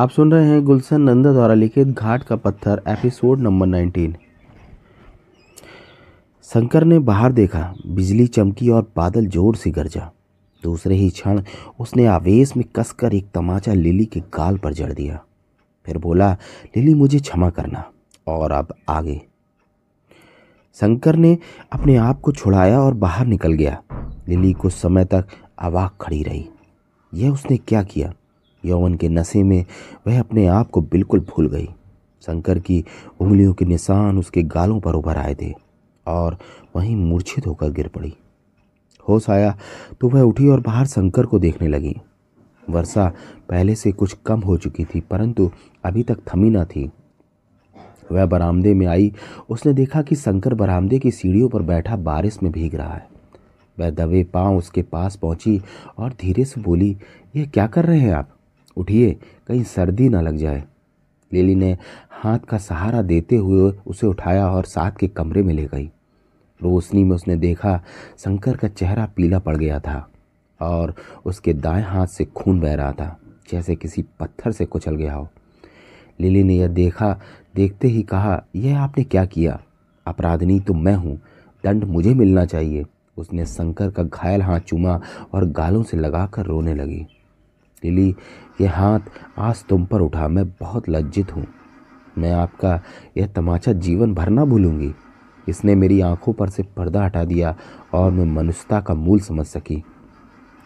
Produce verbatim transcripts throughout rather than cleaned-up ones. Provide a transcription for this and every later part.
आप सुन रहे हैं गुलशन नंदा द्वारा लिखित घाट का पत्थर एपिसोड नंबर नाइनटीन। शंकर ने बाहर देखा। बिजली चमकी और बादल जोर से गरजा। दूसरे ही क्षण उसने आवेश में कसकर एक तमाचा लिली के गाल पर जड़ दिया। फिर बोला, लिली मुझे क्षमा करना और अब आगे। शंकर ने अपने आप को छुड़ाया और बाहर निकल गया। लिली कुछ समय तक अवाक खड़ी रही। यह उसने क्या किया? यौवन के नशे में वह अपने आप को बिल्कुल भूल गई। शंकर की उंगलियों के निशान उसके गालों पर उभर आए थे और वहीं मूर्छित होकर गिर पड़ी। होश आया तो वह उठी और बाहर शंकर को देखने लगी। वर्षा पहले से कुछ कम हो चुकी थी, परंतु अभी तक थमी ना थी। वह बरामदे में आई। उसने देखा कि शंकर बरामदे की सीढ़ियों पर बैठा बारिश में भीग रहा है। वह दबे पाँव उसके पास पहुंची और धीरे से बोली, यह क्या कर रहे हैं आप? उठिए, कहीं सर्दी ना लग जाए। लिली ने हाथ का सहारा देते हुए उसे उठाया और साथ के कमरे में ले गई। रोशनी में उसने देखा शंकर का चेहरा पीला पड़ गया था और उसके दाएं हाथ से खून बह रहा था, जैसे किसी पत्थर से कुचल गया हो। लिली ने यह देखा देखते ही कहा, यह आपने क्या किया? अपराधिनी तो मैं हूँ, दंड मुझे मिलना चाहिए। उसने शंकर का घायल हाथ चूमा और गालों से लगाकर रोने लगी। लिली, ये हाथ आज तुम पर उठा, मैं बहुत लज्जित हूँ। मैं आपका यह तमाचा जीवन भर ना भूलूंगी। इसने मेरी आंखों पर से पर्दा हटा दिया और मैं मनुष्यता का मूल समझ सकी।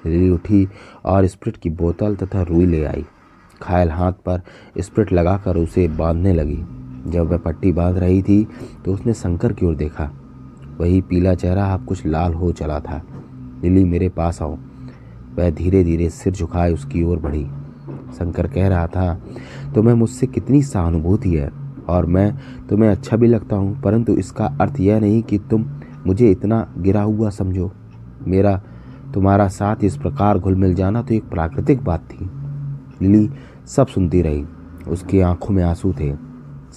लिली उठी और स्प्रिट की बोतल तथा रुई ले आई। घायल हाथ पर स्प्रिट लगाकर उसे बांधने लगी। जब वह पट्टी बांध रही थी तो उसने शंकर की ओर देखा। वही पीला चेहरा अब कुछ लाल हो चला था। लिली, मेरे पास आओ। वह धीरे धीरे सिर झुकाए उसकी ओर बढ़ी। शंकर कह रहा था, तुम्हें मुझसे कितनी सहानुभूति है और मैं तुम्हें अच्छा भी लगता हूँ, परंतु इसका अर्थ यह नहीं कि तुम मुझे इतना गिरा हुआ समझो। मेरा तुम्हारा साथ इस प्रकार घुल मिल जाना तो एक प्राकृतिक बात थी। लिली सब सुनती रही। उसकी आंखों में आंसू थे।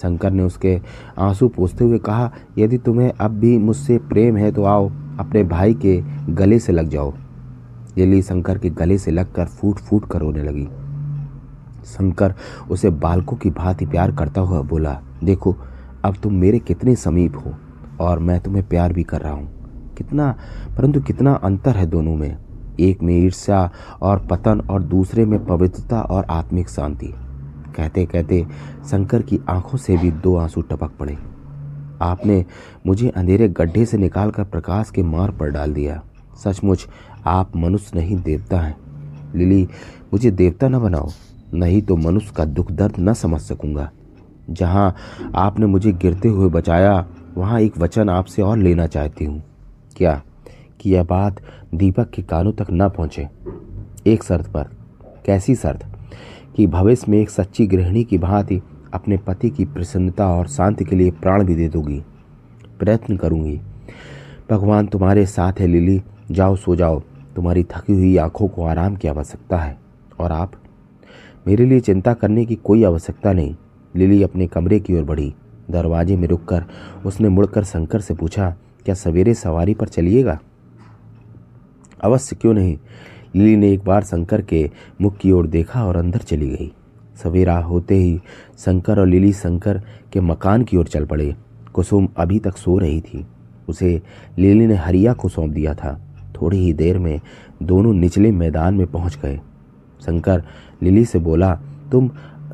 शंकर ने उसके आंसू पोंछते हुए कहा, यदि तुम्हें अब भी मुझसे प्रेम है तो आओ, अपने भाई के गले से लग जाओ। लिली शंकर के गले से लगकर फूट फूट कर रोने लगी। शंकर उसे बालकों की भांति प्यार करता हुआ बोला, देखो अब तुम मेरे कितने समीप हो और मैं तुम्हें प्यार भी कर रहा हूँ। कितना परंतु कितना अंतर है दोनों में। एक में ईर्ष्या और पतन और दूसरे में पवित्रता और आत्मिक शांति। कहते कहते शंकर की आंखों से भी दो आंसू टपक पड़े। आपने मुझे अंधेरे गड्ढे से निकाल कर प्रकाश के मार्ग पर डाल दिया। सचमुच आप मनुष्य नहीं देवता हैं। लिली, मुझे देवता न बनाओ, नहीं तो मनुष्य का दुख दर्द न समझ सकूंगा। जहाँ आपने मुझे गिरते हुए बचाया, वहाँ एक वचन आपसे और लेना चाहती हूँ। क्या कि यह बात दीपक के कानों तक न पहुँचे? एक शर्त पर। कैसी शर्त? कि भविष्य में एक सच्ची गृहिणी की भांति अपने पति की प्रसन्नता और शांति के लिए प्राण भी दे दोगी। प्रयत्न करूँगी। भगवान तुम्हारे साथ है लिली। जाओ, सो जाओ। तुम्हारी थकी हुई आंखों को आराम की आवश्यकता है और आप, मेरे लिए चिंता करने की कोई आवश्यकता नहीं। लिली अपने कमरे की ओर बढ़ी। दरवाजे में रुककर उसने मुड़कर शंकर से पूछा, क्या सवेरे सवारी पर चलिएगा? अवश्य, क्यों नहीं। लिली ने एक बार शंकर के मुख की ओर देखा और अंदर चली गई। सवेरा होते ही शंकर और लिली शंकर के मकान की ओर चल पड़े। कुसुम अभी तक सो रही थी। उसे लिली ने हरिया को सौंप दिया था। थोड़ी ही देर में दोनों निचले मैदान में पहुंच गए। शंकर लिली से बोला, तुम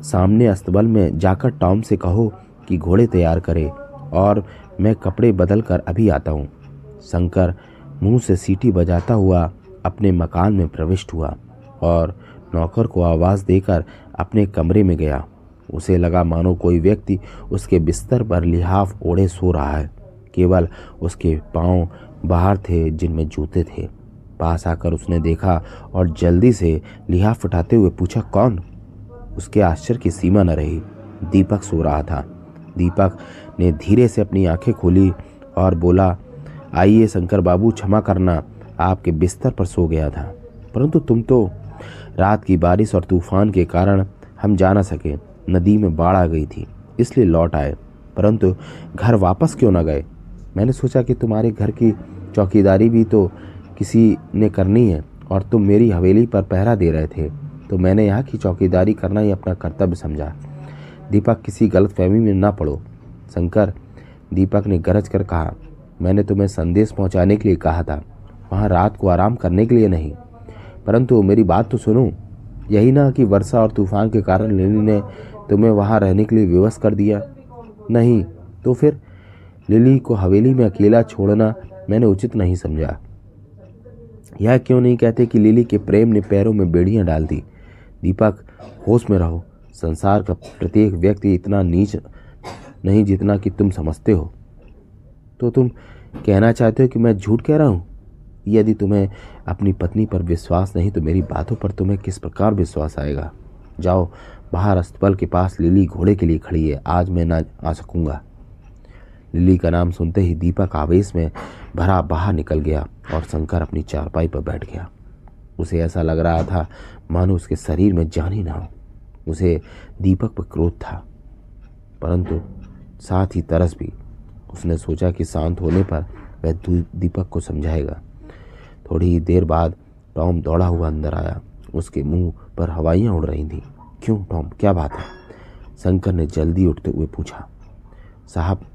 सामने अस्तबल में जाकर टॉम से कहो कि घोड़े तैयार करे और मैं कपड़े बदल कर अभी आता हूँ। शंकर मुंह से सीटी बजाता हुआ अपने मकान में प्रविष्ट हुआ और नौकर को आवाज़ देकर अपने कमरे में गया। उसे लगा मानो कोई व्यक्ति उसके बिस्तर पर लिहाफ ओढ़े सो रहा है। केवल उसके पाँव बाहर थे जिनमें जूते थे। पास आकर उसने देखा और जल्दी से लिहाफ उठाते हुए पूछा, कौन? उसके आश्चर्य की सीमा न रही। दीपक सो रहा था। दीपक ने धीरे से अपनी आंखें खोली और बोला, आइए शंकर बाबू, क्षमा करना, आपके बिस्तर पर सो गया था, परंतु तुम तो, रात की बारिश और तूफान के कारण हम जा ना सके। नदी में बाढ़ आ गई थी, इसलिए लौट आए, परंतु घर वापस क्यों ना गए? मैंने सोचा कि तुम्हारे घर की चौकीदारी भी तो किसी ने करनी है और तुम मेरी हवेली पर पहरा दे रहे थे। तो मैंने यहाँ की चौकीदारी करना ही अपना कर्तव्य समझा। दीपक किसी गलतफहमी में ना पड़ो शंकर, दीपक ने गरज कर कहा। मैंने तुम्हें संदेश पहुँचाने के लिए कहा था, वहाँ रात को आराम करने के लिए नहीं। परंतु मेरी बात तो सुनो, यही ना कि वर्षा और तूफान के कारण लिली ने तुम्हें वहाँ रहने के लिए विवश कर दिया। नहीं तो फिर लिली को हवेली में अकेला छोड़ना मैंने उचित नहीं समझा। यह क्यों नहीं कहते कि लिली के प्रेम ने पैरों में बेड़ियाँ डाल दी। दीपक होश में रहो, संसार का प्रत्येक व्यक्ति इतना नीच नहीं जितना कि तुम समझते हो। तो तुम कहना चाहते हो कि मैं झूठ कह रहा हूँ? यदि तुम्हें अपनी पत्नी पर विश्वास नहीं तो मेरी बातों पर तुम्हें किस प्रकार विश्वास आएगा। जाओ बाहर अस्तबल के पास लिली घोड़े के लिए खड़ी है, आज मैं ना आ सकूँगा। लिली का नाम सुनते ही दीपक आवेश में भरा बाहर निकल गया और शंकर अपनी चारपाई पर बैठ गया। उसे ऐसा लग रहा था मानो उसके शरीर में जान ही ना हो। उसे दीपक पर क्रोध था परंतु साथ ही तरस भी। उसने सोचा कि शांत होने पर वह दीपक को समझाएगा। थोड़ी ही देर बाद टॉम दौड़ा हुआ अंदर आया। उसके मुंह पर हवाइयाँ उड़ रही थीं। क्यों टॉम, क्या बात है? शंकर ने जल्दी उठते हुए पूछा। साहब,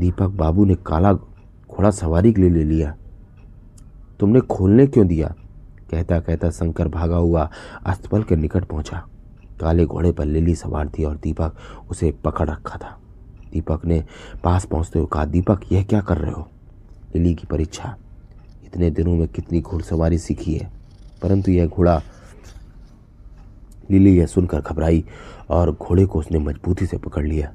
दीपक बाबू ने काला घोड़ा सवारी के लिए ले लिया, तुमने खोलने क्यों दिया? कहता कहता शंकर भागा हुआ अस्तबल के निकट पहुंचा। काले घोड़े पर लिली सवार थी और दीपक उसे पकड़ रखा था। दीपक ने पास पहुंचते हुए कहा, दीपक यह क्या कर रहे हो? लिली की परीक्षा, इतने दिनों में कितनी घुड़सवारी सीखी है। परंतु यह घोड़ा, लिली यह सुनकर घबराई और घोड़े को उसने मजबूती से पकड़ लिया।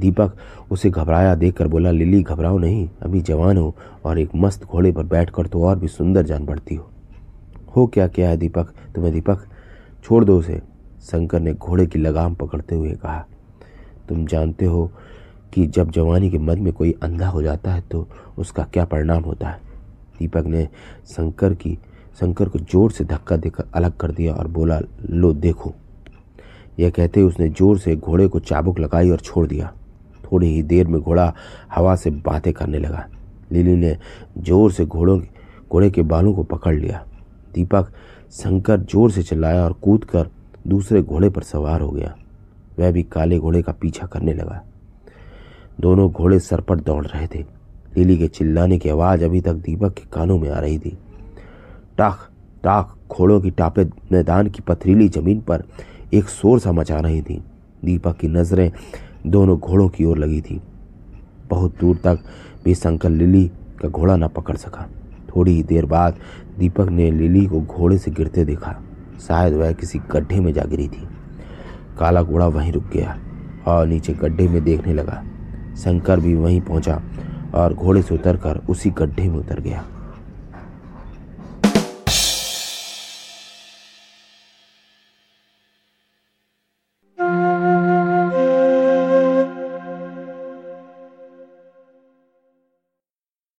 दीपक उसे घबराया देखकर बोला, लिली घबराओ नहीं, अभी जवान हो और एक मस्त घोड़े पर बैठकर तो और भी सुंदर जान बढ़ती हो। हो क्या क्या है दीपक तुम्हें? दीपक छोड़ दो उसे, शंकर ने घोड़े की लगाम पकड़ते हुए कहा। तुम जानते हो कि जब जवानी के मद में कोई अंधा हो जाता है तो उसका क्या परिणाम होता है। दीपक ने शंकर की शंकर को जोर से धक्का देकर अलग कर दिया और बोला, लो देखो। यह कहते ही उसने जोर से घोड़े को चाबुक लगाई और छोड़ दिया। थोड़ी ही देर में घोड़ा हवा से बातें करने लगा। लिली ने जोर से घोड़ों घोड़े के बालों को पकड़ लिया। दीपक शंकर जोर से चिल्लाया और कूदकर दूसरे घोड़े पर सवार हो गया। वह भी काले घोड़े का पीछा करने लगा। दोनों घोड़े सरपट दौड़ रहे थे। लिली के चिल्लाने की आवाज़ अभी तक दीपक के कानों में आ रही थी। टाख टाख घोड़ों की टापें मैदान की पथरीली जमीन पर एक शोर सा मचा रही थी। दीपक की नज़रें दोनों घोड़ों की ओर लगी थी। बहुत दूर तक भी शंकर लिली का घोड़ा न पकड़ सका। थोड़ी ही देर बाद दीपक ने लिली को घोड़े से गिरते देखा। शायद वह किसी गड्ढे में जा गिरी थी। काला घोड़ा वहीं रुक गया और नीचे गड्ढे में देखने लगा। शंकर भी वहीं पहुंचा और घोड़े से उतरकर उसी गड्ढे में उतर गया।